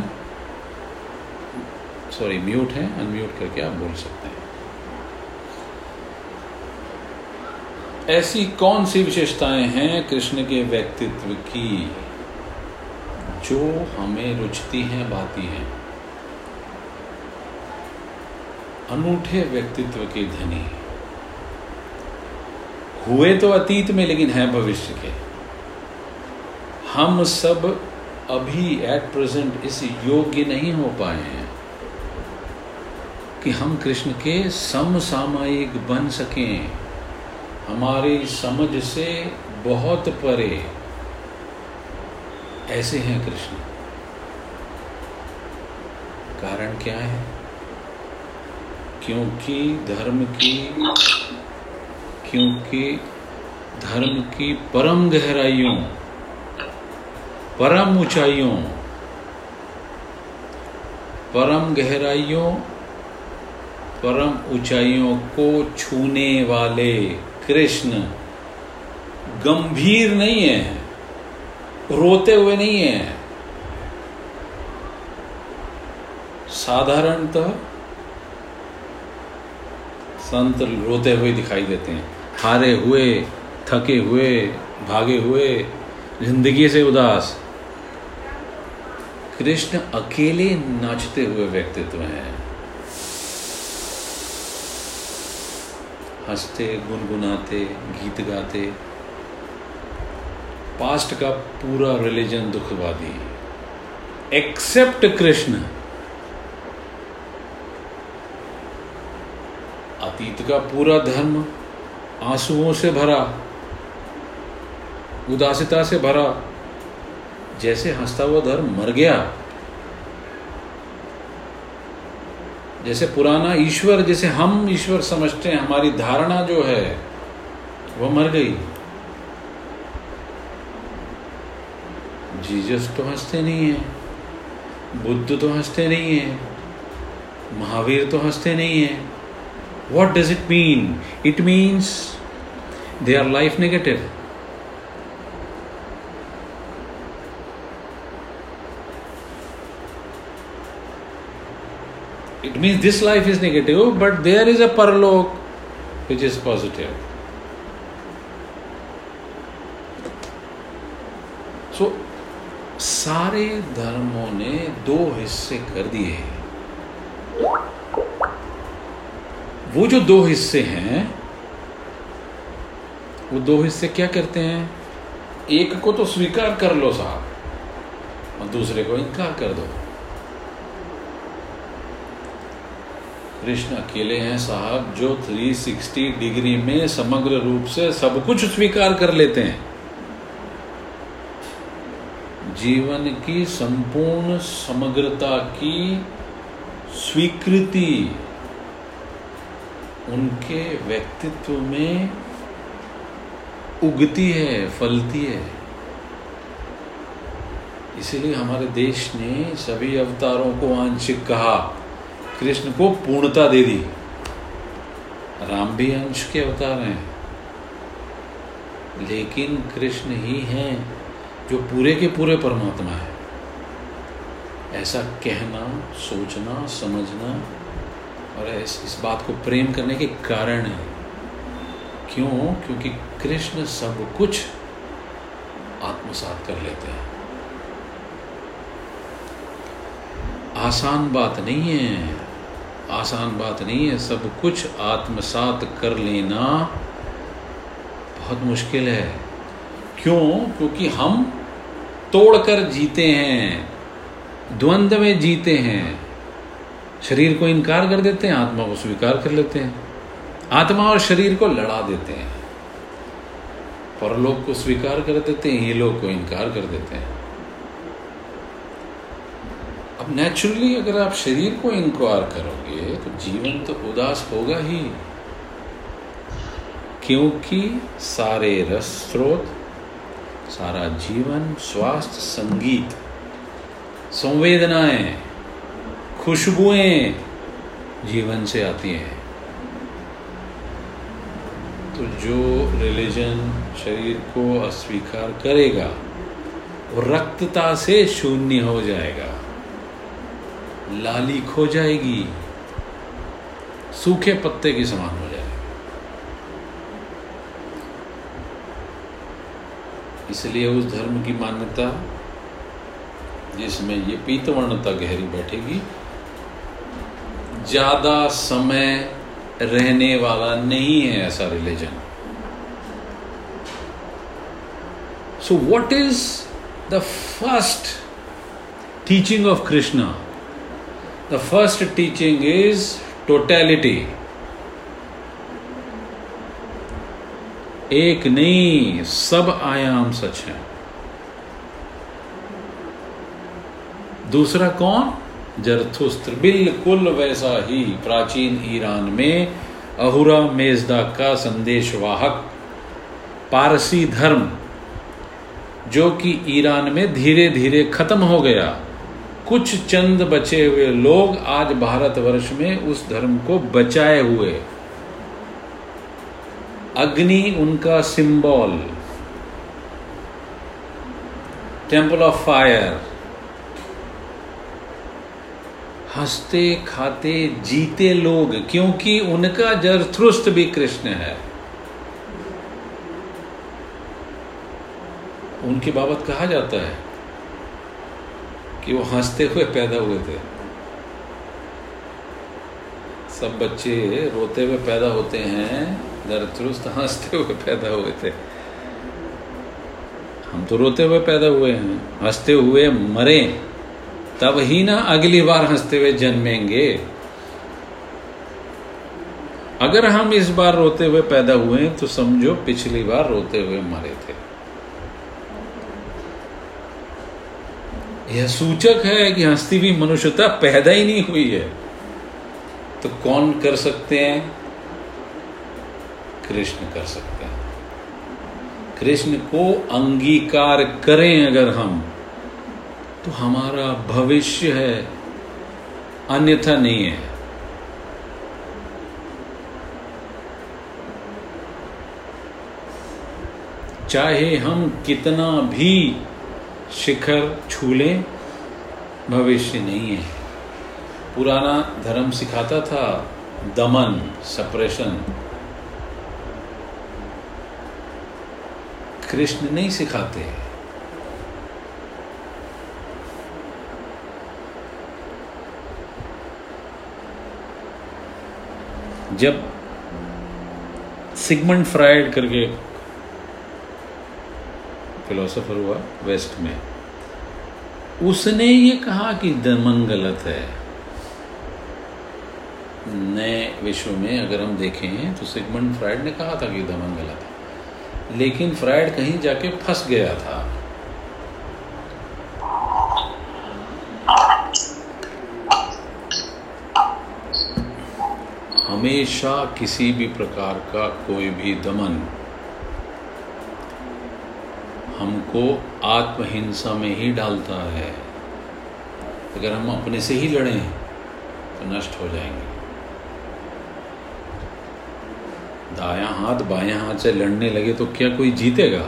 सॉरी म्यूट हैं, अनम्यूट करके आप बोल सकते हैं। ऐसी कौन सी विशेषताएं हैं कृष्ण के व्यक्तित्व की जो हमें रुचती हैं बातें हैं। अनूठे व्यक्तित्व के धनी हुए तो अतीत में, लेकिन हैं भविष्य के। हम सब अभी एट प्रेजेंट इस योग्य नहीं हो पाए हैं कि हम कृष्ण के समसामयिक बन सकें। हमारी समझ से बहुत परे ऐसे हैं कृष्ण। कारण क्या है? क्योंकि धर्म की परम गहराइयों, परम ऊंचाइयों, परम गहराइयों, परम ऊंचाइयों को छूने वाले कृष्ण गंभीर नहीं है, रोते हुए नहीं है। साधारणतः संत रोते हुए दिखाई देते हैं, हारे हुए, थके हुए, भागे हुए, जिंदगी से उदास। कृष्ण अकेले नाचते हुए व्यक्तित्व हैं, हंसते, गुनगुनाते, गीत गाते। पास्ट का पूरा रिलीजन दुखवादी है एक्सेप्ट कृष्ण। अतीत का पूरा धर्म आंसुओं से भरा, उदासिता से भरा। जैसे हंसता हुआ धर्म मर गया, जैसे पुराना ईश्वर, जैसे हम ईश्वर समझते हैं, हमारी धारणा जो है वह मर गई। जीसस तो हंसते नहीं हैं, बुद्ध तो हंसते नहीं हैं, महावीर तो हंसते नहीं हैं। What does it mean? It means they are life negative. It means this life is negative, but there is a parlok which is positive. So सारे धर्मों ने दो हिस्से कर दिए। वो जो दो हिस्से हैं, वो दो हिस्से क्या करते हैं? एक को तो स्वीकार कर लो साहब और दूसरे को इनकार कर दो। कृष्ण अकेले हैं साहब जो 360 डिग्री में समग्र रूप से सब कुछ स्वीकार कर लेते हैं। जीवन की संपूर्ण समग्रता की स्वीकृति उनके व्यक्तित्व में उगती है, फलती है। इसीलिए हमारे देश ने सभी अवतारों को आंशिक कहा, कृष्ण को पूर्णता दे दी। राम भी अंश के अवतार हैं, लेकिन कृष्ण ही हैं जो पूरे के पूरे परमात्मा है। ऐसा कहना, सोचना, समझना और इस बात को प्रेम करने के कारण है। क्यों? क्योंकि कृष्ण सब कुछ आत्मसात कर लेते हैं। आसान बात नहीं है, आसान बात नहीं है। सब कुछ आत्मसात कर लेना बहुत मुश्किल है। क्यों? क्योंकि हम तोड़कर जीते हैं, द्वंद्व में जीते हैं। शरीर को इनकार कर देते हैं, आत्मा को स्वीकार कर लेते हैं। आत्मा और शरीर को लड़ा देते हैं, परलोक को स्वीकार कर देते हैं, इहलोक को इनकार कर देते हैं। अब नेचुरली अगर आप शरीर को इनकार करोगे तो जीवन तो उदास होगा ही, क्योंकि सारे रस स्रोत, सारा जीवन, स्वास्थ्य, संगीत, संवेदनाएं, खुशबुएं जीवन से आती हैं। तो जो रिलीजन शरीर को अस्वीकार करेगा वो रक्तता से शून्य हो जाएगा, लाली खो जाएगी, सूखे पत्ते के समान हो जाएगी। इसलिए उस धर्म की मान्यता जिसमें ये पीतवर्णता गहरी बैठेगी, ज़्यादा समय रहने वाला नहीं है ऐसा religion. So what is the first teaching of Krishna? The first teaching is totality. एक नहीं, सब आयाम सच है. दूसरा कौन? जरथुस्त्र, बिल्कुल वैसा ही प्राचीन ईरान में अहुरा मेजदा का संदेशवाहक पारसी धर्म, जो कि ईरान में धीरे धीरे खत्म हो गया. कुछ चंद बचे हुए लोग आज भारतवर्ष में उस धर्म को बचाए हुए. अग्नि उनका सिंबल, टेम्पल ऑफ फायर. हंसते खाते जीते लोग, क्योंकि उनका जरथुस्त्र भी कृष्ण है. उनकी बाबत कहा जाता है कि वो हंसते हुए पैदा हुए थे. सब बच्चे रोते हुए पैदा होते हैं, जरथुस्त्र हंसते हुए पैदा हुए थे. हम तो रोते हुए पैदा हुए हैं, हंसते हुए मरे, तब ही ना अगली बार हंसते हुए जन्मेंगे. अगर हम इस बार रोते हुए पैदा हुए तो समझो पिछली बार रोते हुए मरे थे. यह सूचक है कि हंसती हुई मनुष्यता पैदा ही नहीं हुई है. तो कौन कर सकते हैं? कृष्ण कर सकते हैं. कृष्ण को अंगीकार करें अगर हम, तो हमारा भविष्य है, अन्यथा नहीं है. चाहे हम कितना भी शिखर छू लें, भविष्य नहीं है. पुराना धर्म सिखाता था दमन, सप्रेशन. कृष्ण नहीं सिखाते. जब सिगमंड फ्रायड करके फिलोसोफर हुआ वेस्ट में, उसने ये कहा कि दमन गलत है. नए विश्व में अगर हम देखें तो सिगमंड फ्रायड ने कहा था कि दमन गलत है, लेकिन फ्रायड कहीं जाके फंस गया था. हमेशा किसी भी प्रकार का कोई भी दमन हमको आत्महिंसा में ही डालता है. अगर हम अपने से ही लड़ें तो नष्ट हो जाएंगे. दायां हाथ बायां हाथ से लड़ने लगे तो क्या कोई जीतेगा?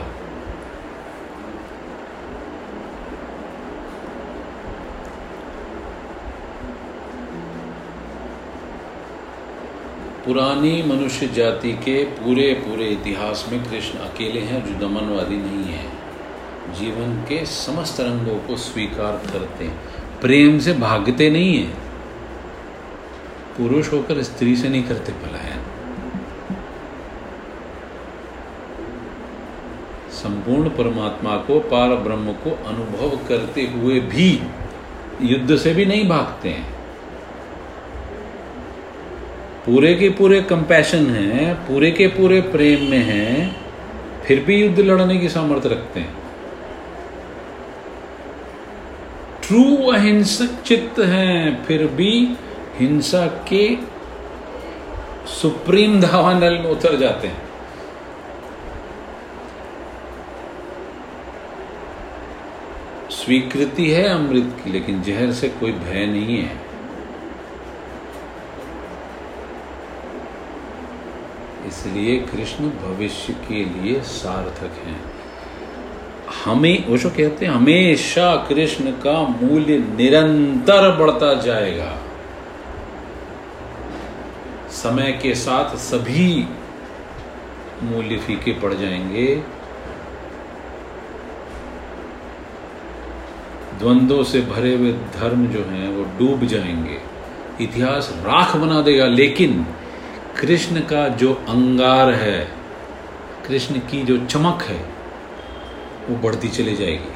पुरानी मनुष्य जाति के पूरे पूरे इतिहास में कृष्ण अकेले हैं जो दमनवादी नहीं है. जीवन के समस्त रंगों को स्वीकार करते हैं, प्रेम से भागते नहीं हैं. पुरुष होकर स्त्री से नहीं करते पलायन. संपूर्ण परमात्मा को, पार ब्रह्म को अनुभव करते हुए भी युद्ध से भी नहीं भागते हैं. पूरे के पूरे कंपैशन है, पूरे के पूरे प्रेम में है, फिर भी युद्ध लड़ने की सामर्थ्य रखते हैं. ट्रू अहिंसक चित्त हैं, फिर भी हिंसा के सुप्रीम धावानल में उतर जाते हैं. स्वीकृति है अमृत की, लेकिन जहर से कोई भय नहीं है. इसलिए कृष्ण भविष्य के लिए सार्थक हैं. हमें ओशो कहते हैं हमेशा कृष्ण का मूल्य निरंतर बढ़ता जाएगा. समय के साथ सभी मूल्य फीके पड़ जाएंगे. द्वंद्वों से भरे हुए धर्म जो हैं वो डूब जाएंगे, इतिहास राख बना देगा। लेकिन कृष्ण का जो अंगार है, कृष्ण की जो चमक है, वो बढ़ती चली जाएगी।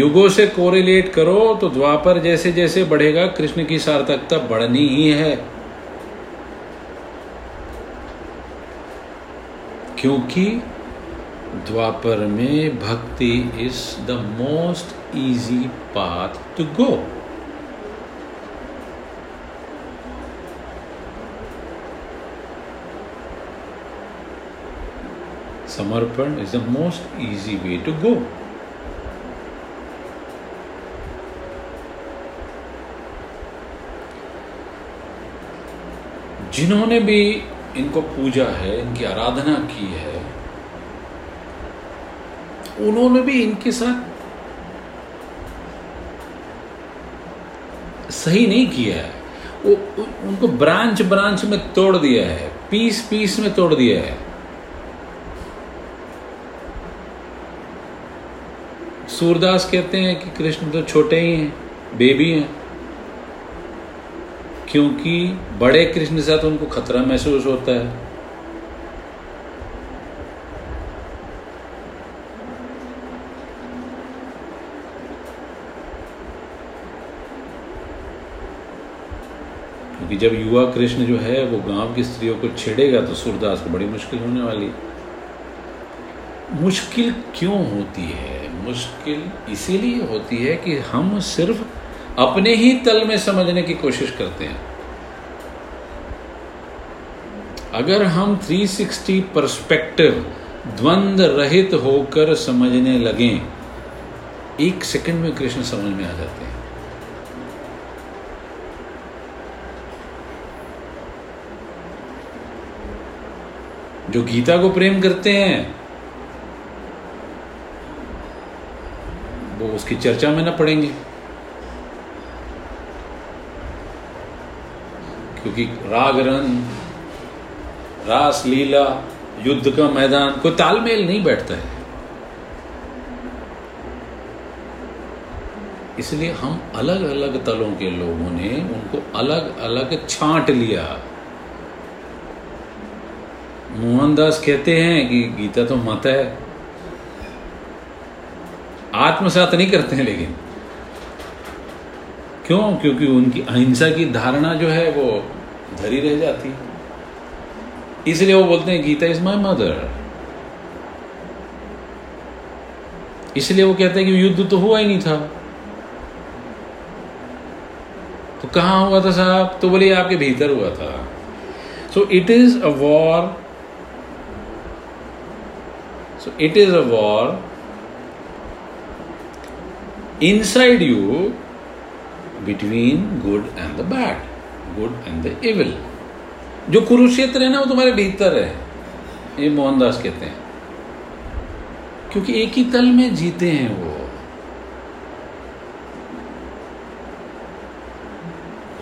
युगों से कोरिलेट करो तो द्वापर जैसे जैसे बढ़ेगा, कृष्ण की सार्थकता बढ़नी ही है, क्योंकि द्वापर में bhakti is the most easy path to go. समर्पण is the most easy way to go. जिन्होंने भी इनको पूजा है, इनकी आराधना की है, उन्होंने भी इनके साथ सही नहीं किया है, वो उनको ब्रांच ब्रांच में तोड़ दिया है, पीस पीस में तोड़ दिया है। सूरदास कहते हैं कि कृष्ण तो छोटे ही हैं, बेबी हैं, क्योंकि बड़े कृष्ण के साथ उनको खतरा महसूस होता है। क्योंकि जब युवा कृष्ण जो है वो गांव की स्त्रियों को छेड़ेगा तो सूरदास को बड़ी मुश्किल होने वाली। मुश्किल क्यों होती है? मुश्किल इसीलिए होती है कि हम सिर्फ अपने ही तल में समझने की कोशिश करते हैं। अगर हम 360 पर्सपेक्टिव द्वंद रहित होकर समझने लगे, एक सेकंड में कृष्ण समझ में आ जाते हैं। जो गीता को प्रेम करते हैं वो उसकी चर्चा में न पड़ेंगे, क्योंकि राग रन, रास लीला, युद्ध का मैदान, कोई तालमेल नहीं बैठता है। इसलिए हम अलग अलग तलों के लोगों ने उनको अलग अलग छांट लिया। मोहनदास कहते हैं कि गीता तो माता है, आत्मसात नहीं करते हैं। लेकिन क्यों? क्योंकि उनकी अहिंसा की धारणा जो है वो धरी रह जाती, इसलिए वो बोलते हैं गीता इज माय मदर। इसलिए वो कहते हैं कि युद्ध तो हुआ ही नहीं था, तो कहाँ हुआ था साहब? तो बोले आपके भीतर हुआ था। So it is a war, inside you between good and the bad, good and the evil. जो कुरुक्षेत्र है ना, वो तुम्हारे भीतर है, ये मोहनदास कहते हैं, क्योंकि एक ही तल में जीते हैं वो।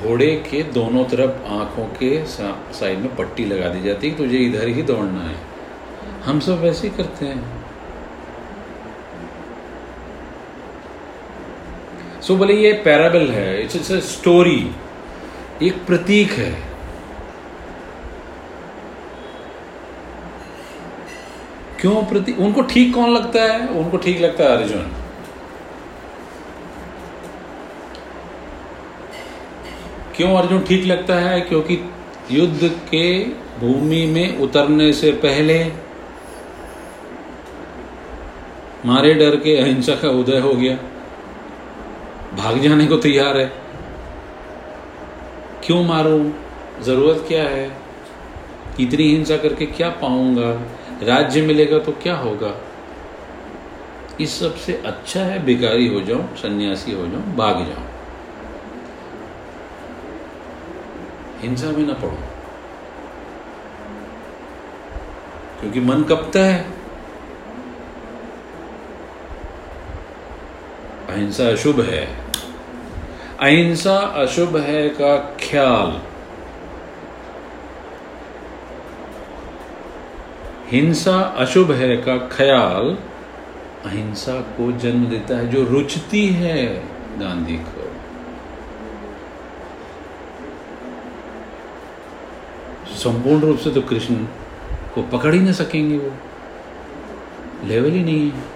घोड़े के दोनों तरफ आंखों के साइड में पट्टी लगा दी जाती है, तुझे इधर ही दौड़ना है। हम सब वैसे ही करते हैं। सो बोले ये पैराबल है, इट्स अ स्टोरी, एक प्रतीक है। क्यों प्रतीक? उनको ठीक कौन लगता है? उनको ठीक लगता है अर्जुन। क्यों अर्जुन ठीक लगता है? क्योंकि युद्ध के भूमि में उतरने से पहले मारे डर के अहिंसा का उदय हो गया, भाग जाने को तैयार है। क्यों मारूं? जरूरत क्या है? इतनी हिंसा करके क्या पाऊंगा? राज्य मिलेगा तो क्या होगा? इस सबसे अच्छा है भिखारी हो जाऊं, सन्यासी हो जाऊं, भाग जाऊं, हिंसा में ना पड़ूं। क्योंकि मन कपता है, अहिंसा अशुभ है, अहिंसा अशुभ है का ख्याल हिंसा अशुभ है का ख्याल अहिंसा को जन्म देता है, जो रुचती है गांधी को। संपूर्ण रूप से तो कृष्ण को पकड़ ही ना सकेंगे, वो लेवल ही नहीं है।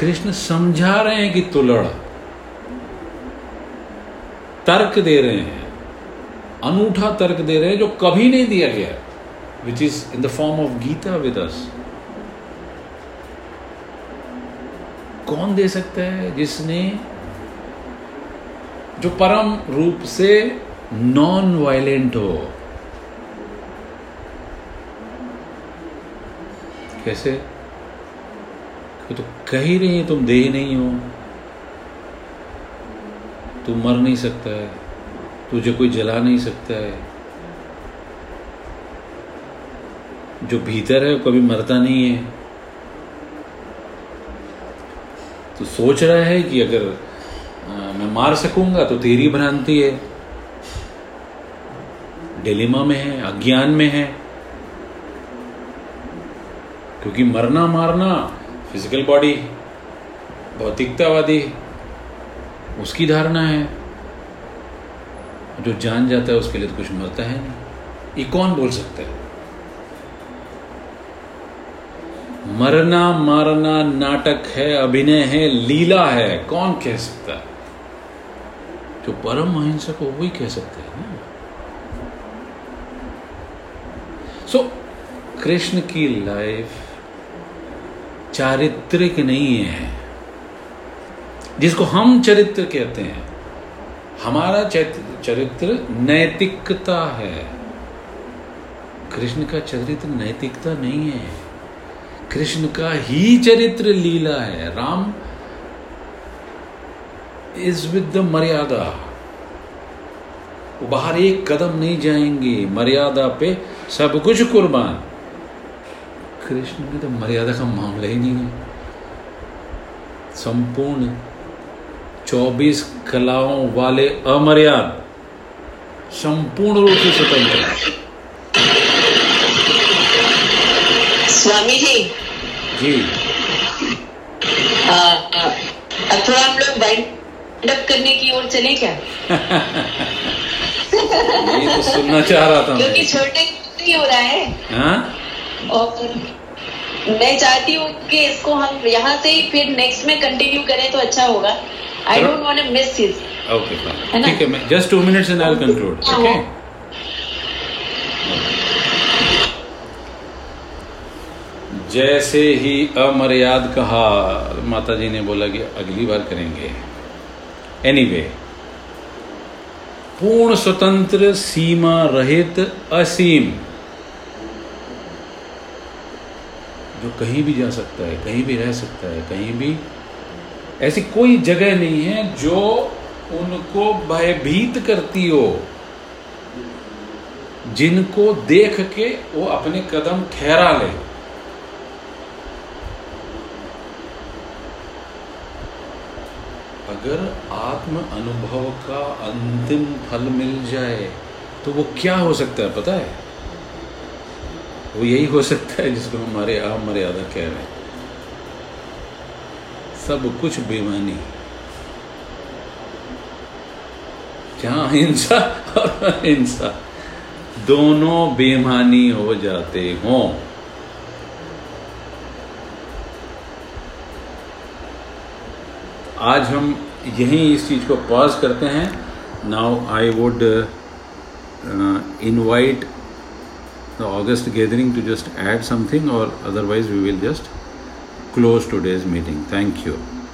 कृष्ण समझा रहे हैं कि तू लड़ा, तर्क दे रहे हैं, अनूठा तर्क दे रहे हैं जो कभी नहीं दिया गया, which is in the form of Gita with us. कौन दे सकता है जिसने, जो परम रूप से नॉन वायलेंट हो? कैसे? तो कह ही रही है तुम देह नहीं हो, तू मर नहीं सकता है, तुझे कोई जला नहीं सकता है, जो भीतर है वो कभी मरता नहीं है। तो सोच रहा है कि अगर मैं मार सकूंगा तो तेरी भ्रांति है, डिलेमा में है, अज्ञान में है। क्योंकि मरना मारना फिजिकल बॉडी, भौतिकतावादी उसकी धारणा है, जो जान जाता है उसके लिए तो कुछ मरता है नहीं। ये कौन बोल सकता है? मरना मारना नाटक है, अभिनय है, लीला है। कौन कह सकता है? जो परम अहिंसक हो वही कह सकते हैं ना। सो कृष्ण की लाइफ चारित्रिक नहीं है, जिसको हम चरित्र कहते हैं। हमारा चरित्र नैतिकता है, कृष्ण का चरित्र नैतिकता नहीं है। कृष्ण का ही चरित्र लीला है। राम इज विद द मर्यादा, वो बाहर एक कदम नहीं जाएंगे, मर्यादा पे सब कुछ कुर्बान। कृष्ण में तो मर्यादा का मामला ही नहीं है। संपूर्ण 24 कलाओं वाले अमर्याद, संपूर्ण रूप से स्वतंत्र। स्वामी जी जी, थोड़ा हम लोग वाइंड अप करने की ओर चले क्या? ये तो सुनना चाह रहा था, क्योंकि छोटे नहीं हो रहा है। हाँ? और मैं चाहती हूँ कि इसको हम यहाँ से ही फिर नेक्स्ट में कंटिन्यू करें तो अच्छा होगा। I don't want to miss this. Okay, ठीक है, मैं just 2 minutes and I will conclude. Okay, जैसे ही अमर्याद कहा, माता जी ने बोला कि अगली बार करेंगे। एनीवे, पूर्ण स्वतंत्र, सीमा रहित, असीम, जो कहीं भी जा सकता है, कहीं भी रह सकता है, कहीं भी, ऐसी कोई जगह नहीं है जो उनको भयभीत करती हो, जिनको देख के वो अपने कदम ठहरा ले। अगर आत्म अनुभव का अंतिम फल मिल जाए तो वो क्या हो सकता है पता है? वो यही हो सकता है जिसको हमारे आम मर्यादा कह रहे हैं। सब कुछ बेमानी, जहां हिंसा और अहिंसा दोनों बेमानी हो जाते हों। आज हम यहीं इस चीज को पॉज करते हैं। Now I would invite the August gathering to just add something, or otherwise we will just close today's meeting. Thank you.